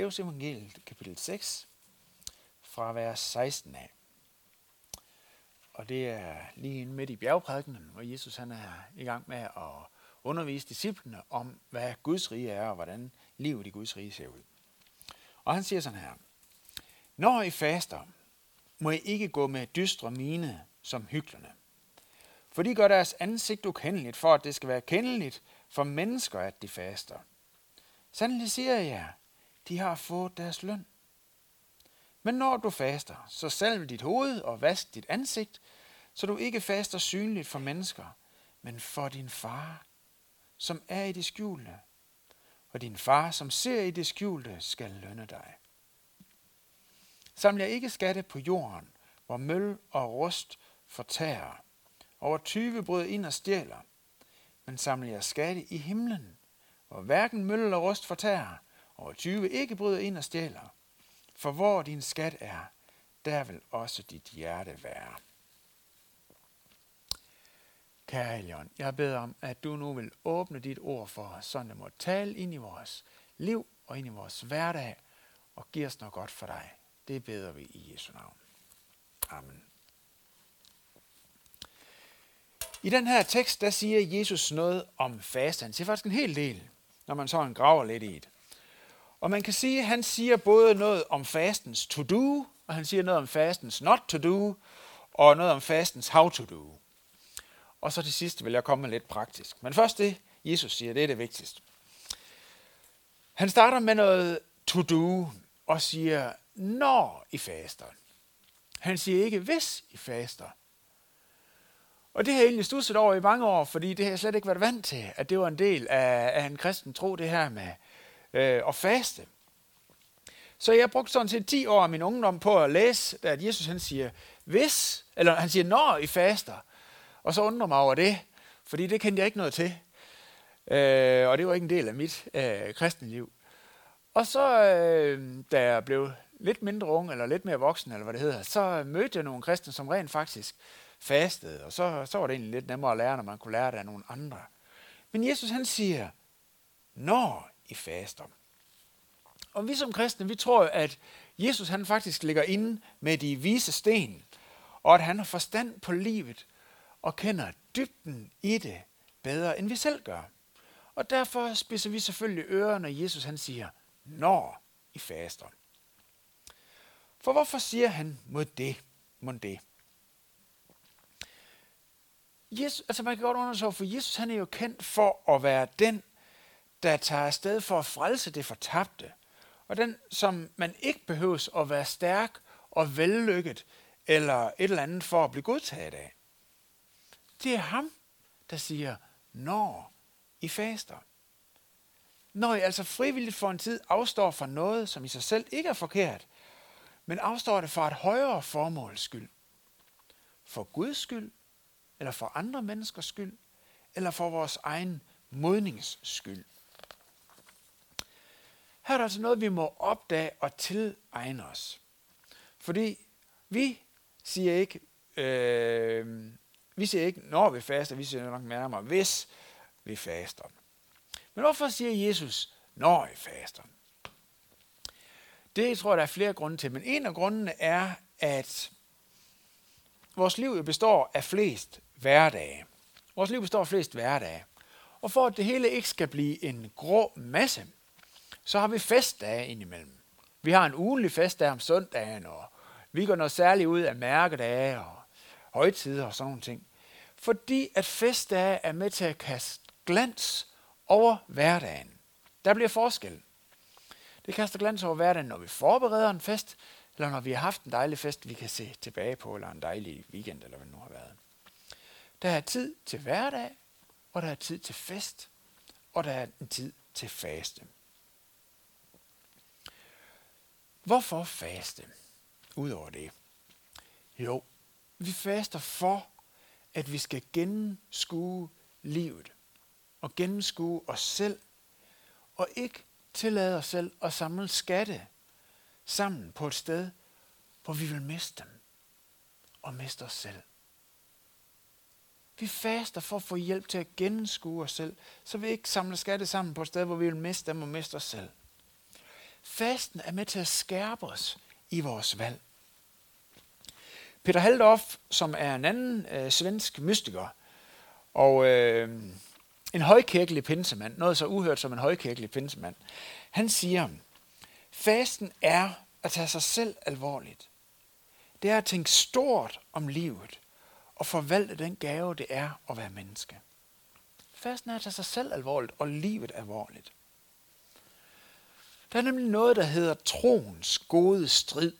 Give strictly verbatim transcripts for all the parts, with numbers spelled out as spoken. Matteus evangeliet, kapitel seks, fra vers seksten af. Og det er lige inde midt i bjergprædikenen, hvor Jesus han er i gang med at undervise disciplene om, hvad Guds rige er, og hvordan livet i Guds rige ser ud. Og han siger sådan her: Når I faster, må I ikke gå med dystre mine som hyklerne, for de gør deres ansigt ukendeligt, for at det skal være kendeligt for mennesker, at de faster. Sandelig siger jeg jer, de har fået deres løn. Men når du faster, så salv dit hoved og vask dit ansigt, så du ikke faster synligt for mennesker, men for din far, som er i det skjulte. Og din far, som ser i det skjulte, skal lønne dig. Saml jer ikke skatte på jorden, hvor møl og rust fortærer, over tyve brød ind og stjæler, men saml jer skatte i himlen, hvor hverken møl eller rust fortærer, og tyve ikke bryder ind og stjæler. For hvor din skat er, der vil også dit hjerte være. Kære Helligånd, jeg beder om, at du nu vil åbne dit ord for os, så det må tale ind i vores liv og ind i vores hverdag, og give os noget godt for dig. Det beder vi i Jesu navn. Amen. I den her tekst, der siger Jesus noget om fasten. Han siger faktisk en hel del, når man sådan graver lidt i det. Og man kan sige, at han siger både noget om fastens to-do, og han siger noget om fastens not-to-do, og noget om fastens how-to-do. Og så til sidst vil jeg komme med lidt praktisk. Men først det, Jesus siger, det er det vigtigste. Han starter med noget to-do og siger, når I faster. Han siger ikke, hvis I faster. Og det har jeg egentlig studset over i mange år, fordi det har jeg slet ikke været vant til, at det var en del af, af en kristen tro, det her med og faste. Så jeg brugte sådan set ti år af min ungdom på at læse, at Jesus han siger, hvis, eller han siger, når I faster. Og så undrer mig over det, fordi det kendte jeg ikke noget til. Øh, og det var ikke en del af mit øh, kristenliv. Og så, øh, da jeg blev lidt mindre ung, eller lidt mere voksen, eller hvad det hedder, så mødte jeg nogle kristne, som rent faktisk fastede. Og så, så var det egentlig lidt nemmere at lære, når man kunne lære det af nogle andre. Men Jesus han siger, når I faster. Og vi som kristne, vi tror, at Jesus han faktisk ligger inde med de vise sten, og at han har forstand på livet, og kender dybden i det bedre, end vi selv gør. Og derfor spidser vi selvfølgelig ører, når Jesus han siger, når I faster. For hvorfor siger han mod det, mod det? Jesus, altså man kan godt undersøge, for Jesus han er jo kendt for at være den, der tager afsted for at frelse det fortabte, og den, som man ikke behøves at være stærk og vellykket, eller et eller andet for at blive godtaget af. Det er ham, der siger, når I faster. Når I altså frivilligt for en tid afstår fra noget, som i sig selv ikke er forkert, men afstår det for et højere formåls skyld. For Guds skyld, eller for andre menneskers skyld, eller for vores egen modnings skyld. Her er der altså noget, vi må opdage og tilegne os. Fordi vi siger ikke, øh, vi siger ikke, når vi faster, vi siger nok nærmere, hvis vi faster. Men hvorfor siger Jesus, når I faster? Det tror jeg, der er flere grunde til. Men en af grundene er, at vores liv består af flest hverdage. Vores liv består af flest hverdage. Og for at det hele ikke skal blive en grå masse, så har vi festdage indimellem. Vi har en ugenlig festdag om søndagen, og vi går noget særligt ud af mærkedage og højtider og sådan nogle ting. Fordi at festdage er med til at kaste glans over hverdagen. Der bliver forskel. Det kaster glans over hverdagen, når vi forbereder en fest, eller når vi har haft en dejlig fest, vi kan se tilbage på, eller en dejlig weekend, eller hvad det nu har været. Der er tid til hverdag, og der er tid til fest, og der er en tid til faste. Hvorfor faste? Udover det. Jo, vi faster for, at vi skal gennemskue livet og gennemskue os selv og ikke tillade os selv at samle skatte sammen på et sted, hvor vi vil miste dem og miste os selv. Vi faster for at få hjælp til at gennemskue os selv, så vi ikke samler skatte sammen på et sted, hvor vi vil miste dem og miste os selv. Fasten er med til at skærpe os i vores valg. Peter Haldorf, som er en anden øh, svensk mystiker, og øh, en højkirkelig pinsemand, noget så uhørt som en højkirkelig pinsemand, han siger, fasten er at tage sig selv alvorligt. Det er at tænke stort om livet og forvalte den gave, det er at være menneske. Fasten er at tage sig selv alvorligt og livet alvorligt. Der er nemlig noget, der hedder troens gode strid,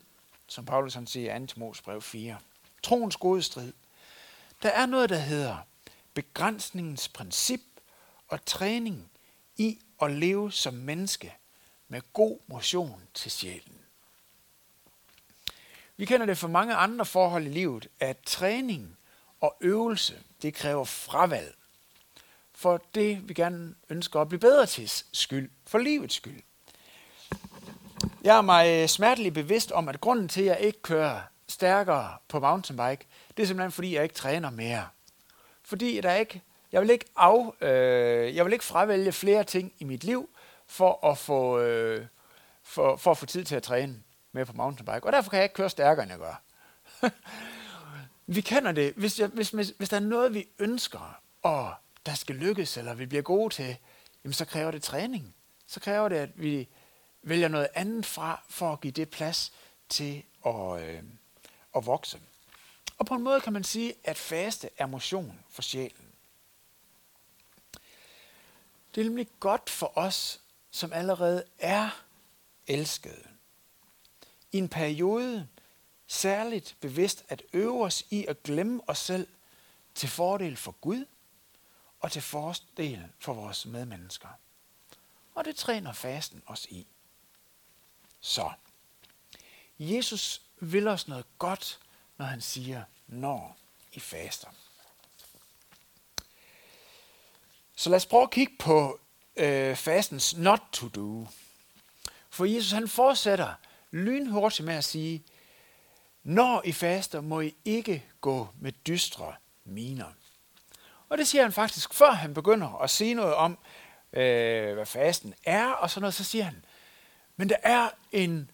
som Paulus han siger i anden Timotheus brev fire. Troens gode strid. Der er noget, der hedder begrænsningens princip og træning i at leve som menneske med god motion til sjælen. Vi kender det for mange andre forhold i livet, at træning og øvelse, det kræver fravalg. For det, vi gerne ønsker at blive bedre til skyld, for livets skyld. Jeg er mig smerteligt bevidst om, at grunden til, at jeg ikke kører stærkere på mountainbike, det er simpelthen, fordi jeg ikke træner mere. Fordi der ikke, jeg, vil ikke af, øh, jeg vil ikke fravælge flere ting i mit liv, for at, få, øh, for, for at få tid til at træne med på mountainbike. Og derfor kan jeg ikke køre stærkere, end jeg gør. Vi kender det. Hvis, jeg, hvis, hvis, hvis der er noget, vi ønsker, og der skal lykkes, eller vi bliver gode til, jamen, så kræver det træning. Så kræver det, at vi vælger noget andet fra, for at give det plads til at, øh, at vokse. Og på en måde kan man sige, at faste er motion for sjælen. Det er nemlig godt for os, som allerede er elskede. I en periode særligt bevidst at øve os i at glemme os selv til fordel for Gud og til fordel for vores medmennesker. Og det træner fasten os i. Så, Jesus vil os noget godt, når han siger, når I faster. Så lad os prøve at kigge på øh, fastens not to do. For Jesus han fortsætter lynhurtigt med at sige, når I faster, må I ikke gå med dystre miner. Og det siger han faktisk, før han begynder at sige noget om, øh, hvad fasten er, og sådan noget, så siger han, men der er en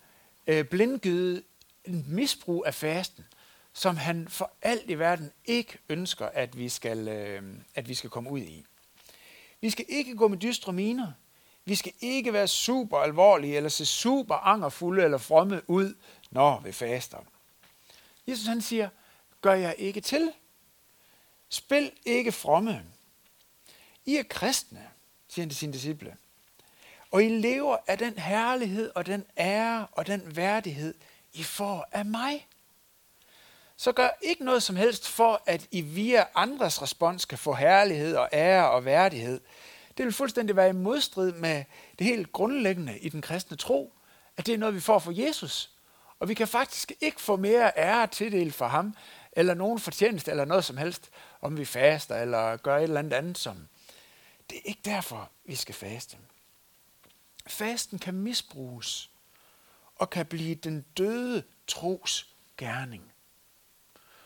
øh, blindgyde, en misbrug af fasten, som han for alt i verden ikke ønsker, at vi skal, øh, at vi skal komme ud i. Vi skal ikke gå med dystre miner. Vi skal ikke være super alvorlige, eller se super angerfulde eller fromme ud, når vi faster. Jesus han siger, gør jeg ikke til. Spil ikke fromme. I er kristne, siger han til sine disciple. Og I lever af den herlighed og den ære og den værdighed, I får af mig. Så gør ikke noget som helst for, at I via andres respons kan få herlighed og ære og værdighed. Det vil fuldstændig være i modstrid med det helt grundlæggende i den kristne tro, at det er noget, vi får fra Jesus. Og vi kan faktisk ikke få mere ære tildelt fra ham, eller nogen fortjeneste, eller noget som helst, om vi faster, eller gør et eller andet andet som. Det er ikke derfor, vi skal faste. Fasten kan misbruges, og kan blive den døde tros gerning.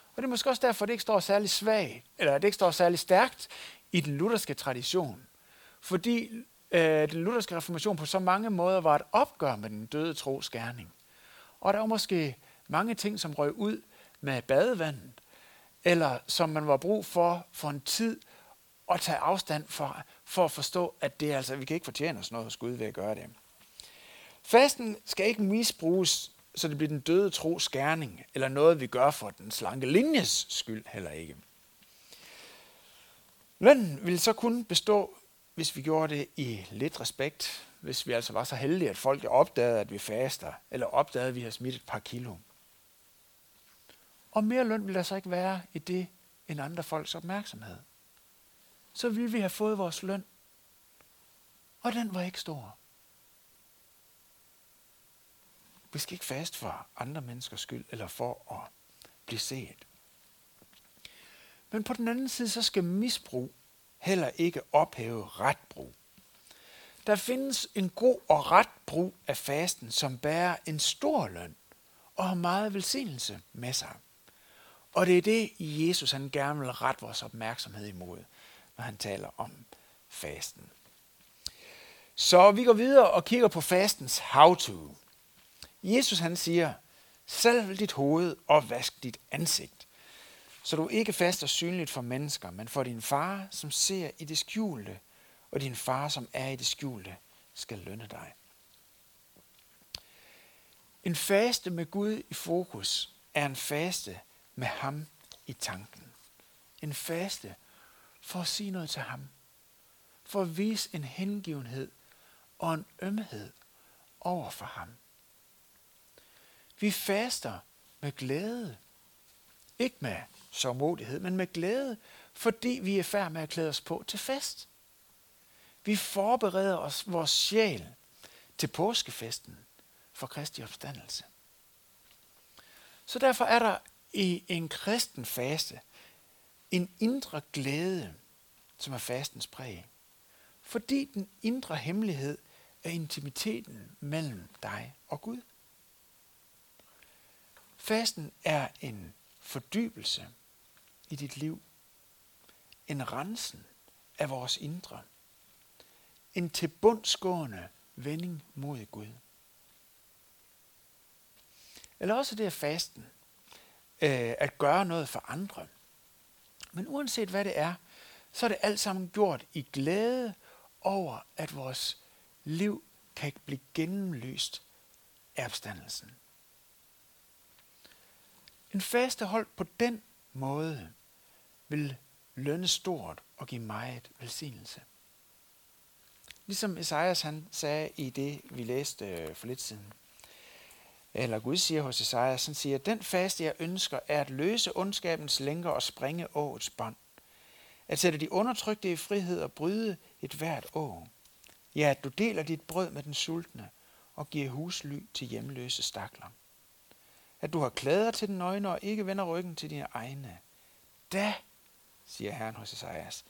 Og det er måske også derfor, at det ikke står særlig svagt, eller at det ikke står særlig stærkt i den lutherske tradition. Fordi øh, den lutherske reformation på så mange måder var et opgør med den døde tros gerning. Og der var måske mange ting, som røg ud med badevandet, eller som man var brug for for en tid at tage afstand for, for at forstå, at det altså, vi kan ikke fortjene os noget hos Gud ved at gøre det. Fasten skal ikke misbruges, så det bliver den døde tros gerning, eller noget, vi gør for den slanke linjes skyld heller ikke. Lønnen ville så kun bestå, hvis vi gjorde det i lidt respekt, hvis vi altså var så heldige, at folk opdagede, at vi faster, eller opdagede, at vi har smidt et par kilo. Og mere løn ville der så ikke være i det, end andre folks opmærksomhed. Så ville vi have fået vores løn, og den var ikke stor. Vi skal ikke faste for andre menneskers skyld, eller for at blive set. Men på den anden side, så skal misbrug heller ikke ophæve retbrug. Der findes en god og ret brug af fasten, som bærer en stor løn og har meget velsignelse med sig. Og det er det, Jesus han gerne vil rette vores opmærksomhed imod, når han taler om fasten. Så vi går videre og kigger på fastens how-to. Jesus han siger, salv dit hoved og vask dit ansigt, så du ikke faster synligt for mennesker, men for din far, som ser i det skjulte, og din far, som er i det skjulte, skal lønne dig. En faste med Gud i fokus er en faste med ham i tanken. En faste for at sige noget til ham, for at vise en hengivenhed og en ømhed over for ham. Vi faster med glæde, ikke med sørgmodighed, men med glæde, fordi vi er færdige med at klæde os på til fest. Vi forbereder os vores sjæl til påskefesten for Kristi opstandelse. Så derfor er der i en kristen faste en indre glæde, som er fastens præg, fordi den indre hemmelighed er intimiteten mellem dig og Gud. Fasten er en fordybelse i dit liv, en rensen af vores indre, en tilbundsgående vending mod Gud. Eller også det er fasten, øh, at gøre noget for andre. Men uanset hvad det er, så er det alt sammen gjort i glæde over, at vores liv kan blive gennemlyst af opstandelsen. En faste holdt på den måde vil lønne stort og give meget velsignelse. Ligesom Esajas han sagde i det, vi læste for lidt siden. Eller Gud siger hos Jesajas, han siger, den faste jeg ønsker er at løse ondskabens lænker og springe årets bånd. At sætte de undertrykte i frihed og bryde et hvert år. Ja, at du deler dit brød med den sultne og giver husly til hjemløse stakler. At du har klæder til den nøgne og ikke vender ryggen til dine egne. Da, siger Herren hos Jesajas,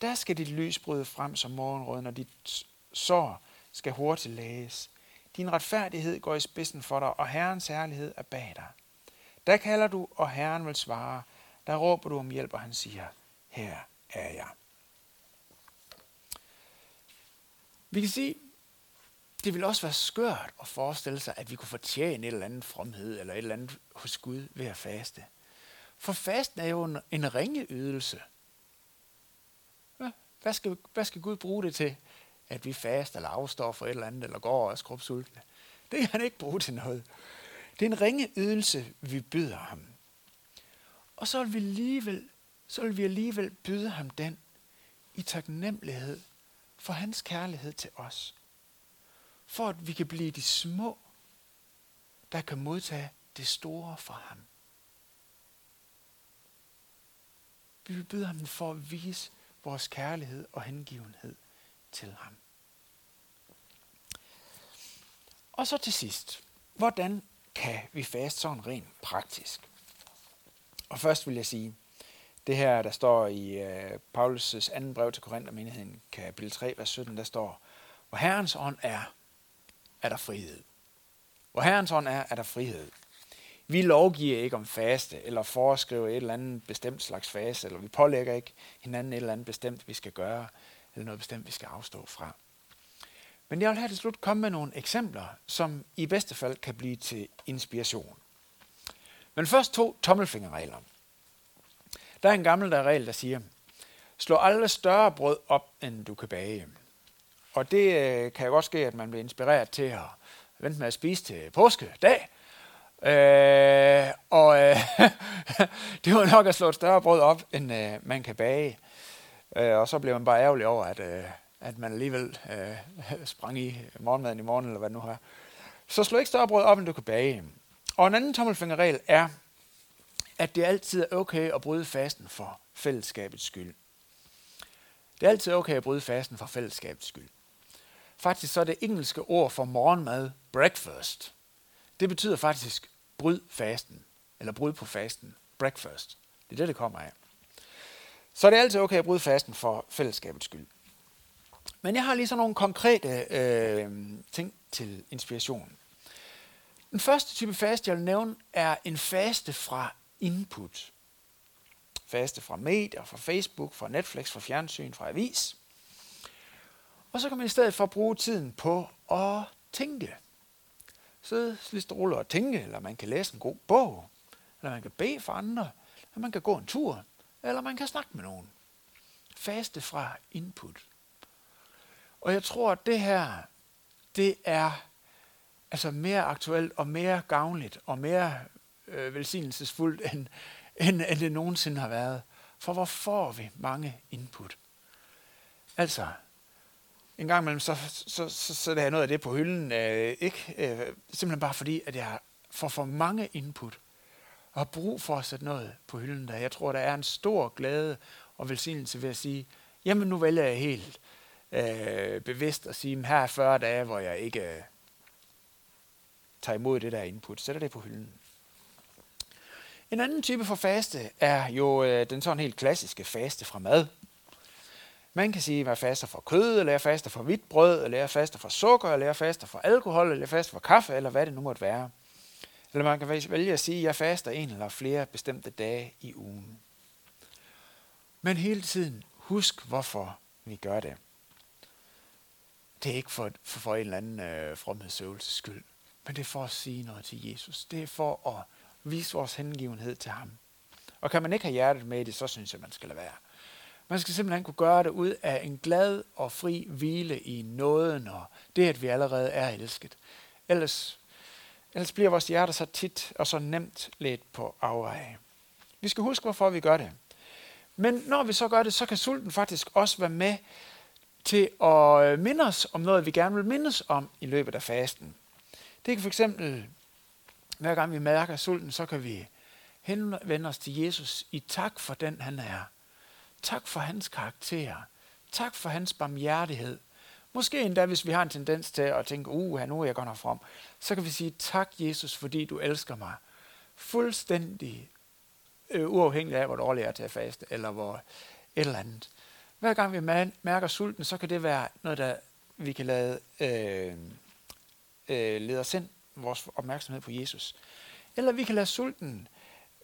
der skal dit lys bryde frem som morgenrøden, og dit sår skal hurtigt læges. Din retfærdighed går i spidsen for dig, og Herrens herlighed er bag dig. Der kalder du, og Herren vil svare. Der råber du om hjælp, og han siger, her er jeg. Vi kan sige, det ville også være skørt at forestille sig, at vi kunne fortjene et eller andet fromhed, eller et eller andet hos Gud ved at faste. For fasten er jo en ringe ydelse. Hvad skal, hvad skal Gud bruge det til? At vi faster eller afstår for et eller andet, eller går og skrubsultne. Det kan han ikke bruge til noget. Det er en ringe ydelse, vi byder ham. Og så vil vi alligevel, så vil vi alligevel byde ham den i taknemmelighed for hans kærlighed til os. For at vi kan blive de små, der kan modtage det store fra ham. Vi vil byde ham for at vise vores kærlighed og hengivenhed til ham. Og så til sidst, hvordan kan vi faste sådan rent praktisk? Og først vil jeg sige, det her, der står i øh, Paulus' anden brev til Korinthermenigheden, kapitel tre, vers sytten, der står, hvor Herrens ånd er, er der frihed. Hvor Herrens ånd er, er der frihed. Vi lovgiver ikke om faste, eller foreskriver et eller andet bestemt slags faste, eller vi pålægger ikke hinanden et eller andet bestemt, vi skal gøre, eller noget bestemt, vi skal afstå fra. Men jeg vil her til slut komme med nogle eksempler, som i bedste fald kan blive til inspiration. Men først to tommelfingerregler. Der er en gammel der regel, der siger, slå aldrig større brød op, end du kan bage. Og det kan jo godt ske, at man bliver inspireret til at vente med at spise til påskedag. Øh, og øh, det var nok at slå et større brød op, end øh, man kan bage. Øh, og så blev man bare ærgerlig over, at, øh, at man alligevel øh, sprang i morgenmaden i morgen, eller hvad det nu er. Så slå ikke større brød op, end du kan bage. Og en anden tommelfingerregel er, at det altid er okay at bryde fasten for fællesskabets skyld. Det er altid okay at bryde fasten for fællesskabets skyld. Faktisk så er det engelske ord for morgenmad, breakfast. Det betyder faktisk bryd fasten, eller bryd på fasten, breakfast. Det er det, det kommer af. Så det er altid okay at bryde fasten for fællesskabets skyld. Men jeg har lige sådan nogle konkrete øh, ting til inspiration. Den første type faste, jeg vil nævne, er en faste fra input. Faste fra medier, fra Facebook, fra Netflix, fra fjernsyn, fra avis. Og så kan man i stedet for bruge tiden på at tænke. Sidde lidt roligt og tænke, eller man kan læse en god bog, eller man kan bede for andre, eller man kan gå en tur, eller man kan snakke med nogen. Faste fra input. Og jeg tror, at det her, det er altså mere aktuelt og mere gavnligt og mere øh, velsignelsesfuldt, end, end, end det nogensinde har været. For hvor får vi mange input? Altså, en gang imellem, så, så, så, så der er noget af det på hylden, øh, ikke? Øh, simpelthen bare fordi, at jeg får for mange input og har brug for at sætte noget på hylden der. Jeg tror, der er en stor glæde og velsignelse ved at sige, jamen nu vælger jeg helt øh, bevidst at sige, her er fyrre dage, hvor jeg ikke øh, tager imod det der input, sætter det på hylden. En anden type for faste er jo øh, den sådan helt klassiske faste fra mad. Man kan sige, at jeg faster fra kød, eller jeg faster fra hvidt brød, eller jeg faster fra sukker, eller jeg faster fra alkohol, eller jeg faster fra kaffe, eller hvad det nu måtte være. Eller man kan vælge at sige, at jeg faster en eller flere bestemte dage i ugen. Men hele tiden husk, hvorfor vi gør det. Det er ikke for, for en eller anden øh, fromhedsøvelses skyld, men det er for at sige noget til Jesus. Det er for at vise vores hengivenhed til ham. Og kan man ikke have hjertet med det, så synes jeg, man skal lade være. Man skal simpelthen kunne gøre det ud af en glad og fri hvile i nåden og det, at vi allerede er elsket. Ellers, ellers bliver vores hjerter så tit og så nemt lidt på afveje. Vi skal huske, hvorfor vi gør det. Men når vi så gør det, så kan sulten faktisk også være med til at minde os om noget, vi gerne vil mindes om i løbet af fasten. Det kan for eksempel, hver gang vi mærker sulten, så kan vi henvende os til Jesus i tak for den, han er. Tak for hans karakter. Tak for hans barmhjertighed. Måske endda, hvis vi har en tendens til at tænke, uh, nu er jeg godt nok from, så kan vi sige, tak Jesus, fordi du elsker mig. Fuldstændig øh, uafhængigt af, hvor dårlig jeg er til at faste, eller hvor et eller andet. Hver gang vi mærker sulten, så kan det være noget, der vi kan lade øh, øh, lede os ind, vores opmærksomhed på Jesus. Eller vi kan lade sulten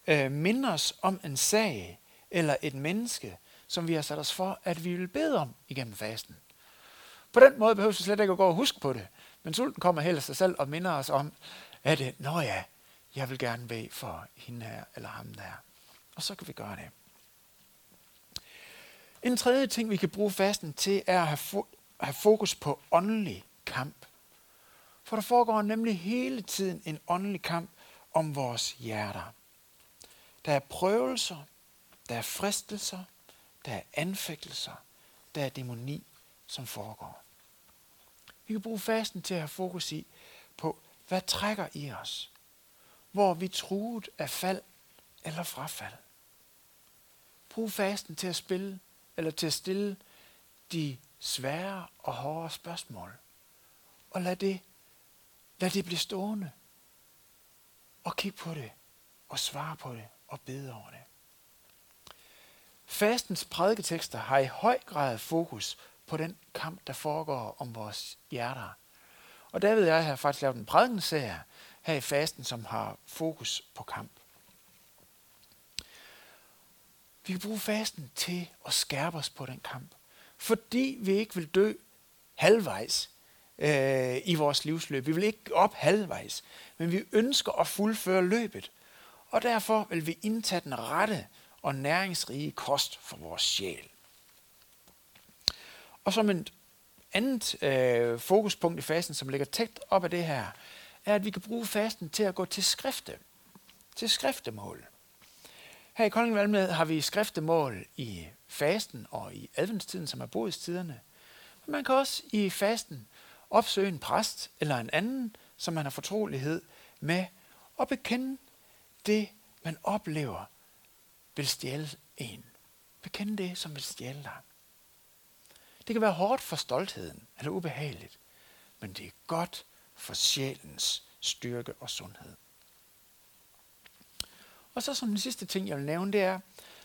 øh, minde os om en sag, eller et menneske, som vi har sat os for, at vi vil bede om igennem fasten. På den måde behøver vi slet ikke at gå og huske på det, men sulten kommer helt af sig selv og minder os om, at nå ja, jeg vil gerne bede for hende her eller ham der. Og så kan vi gøre det. En tredje ting, vi kan bruge fasten til, er at have, fo- have fokus på åndelig kamp. For der foregår nemlig hele tiden en åndelig kamp om vores hjerter. Der er prøvelser, der er fristelser, der er anfægtelser, der er dæmoni, som foregår. Vi kan bruge fasten til at have fokus i på, hvad trækker i os? Hvor er vi truet af fald eller frafald? Brug fasten til at spille, eller til at stille de svære og hårde spørgsmål. Og lad det, lad det blive stående. Og kig på det, og svare på det, og bede over det. Fastens prædiketekster har i høj grad fokus på den kamp, der foregår om vores hjerter. Og David og jeg har faktisk lavet en prædikenserie her i fasten, som har fokus på kamp. Vi kan bruge fasten til at skærpe os på den kamp, fordi vi ikke vil dø halvvejs øh, i vores livsløb. Vi vil ikke op halvvejs, men vi ønsker at fuldføre løbet. Og derfor vil vi indtage den rette og næringsrige kost for vores sjæl. Og som et andet øh, fokuspunkt i fasten, som ligger tæt op af det her, er, at vi kan bruge fasten til at gå til skrifte, til skriftemål. Her i Kolding Valgmenighed har vi skriftemål i fasten og i adventstiden, som er bodstiderne. Men man kan også i fasten opsøge en præst eller en anden, som man har fortrolighed med, og bekende det, man oplever vil stjæle en. Bekend det, som vil stjæle dig. Det kan være hårdt for stoltheden, eller ubehageligt, men det er godt for sjælens styrke og sundhed. Og så som den sidste ting, jeg vil nævne, det er,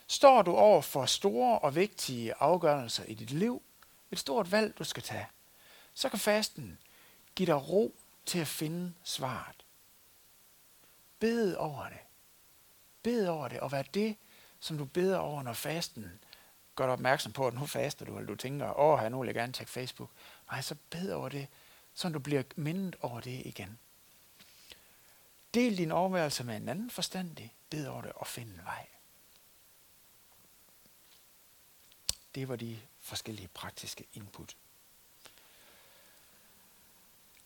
står du over for store og vigtige afgørelser i dit liv, et stort valg, du skal tage, så kan fasten give dig ro til at finde svaret. Bed over det. Bed over det, og vær det, som du beder over, når fasten gør dig opmærksom på, at nu faster du, eller du tænker, åh, nu vil jeg gerne tjekke Facebook. Og altså bed over det, så du bliver mindet over det igen. Del din overværelse med en anden forstandig, bed over det og find en vej. Det var de forskellige praktiske input.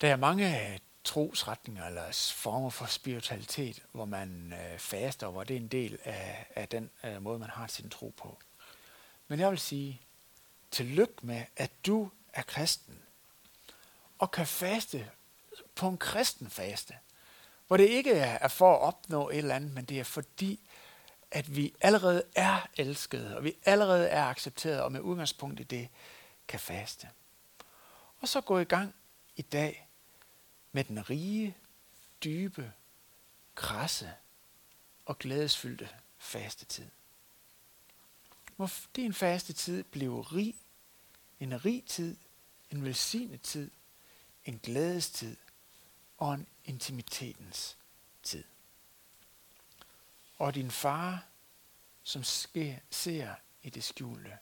Der er mange trosretninger eller former for spiritualitet, hvor man øh, faster, hvor det er en del af, af den øh, måde, man har sin tro på. Men jeg vil sige, tillykke med, at du er kristen og kan faste på en kristen faste, hvor det ikke er for at opnå et eller andet, men det er fordi, at vi allerede er elskede, og vi allerede er accepteret, og med udgangspunkt i det, kan faste. Og så gå i gang i dag med den rige, dybe, krasse og glædesfyldte fastetid. Må din fastetid blive rig, en rig tid, en velsignet tid, en glædestid og en intimitetens tid. Og din far, som sker, ser i det skjulte,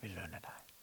vil lønne dig.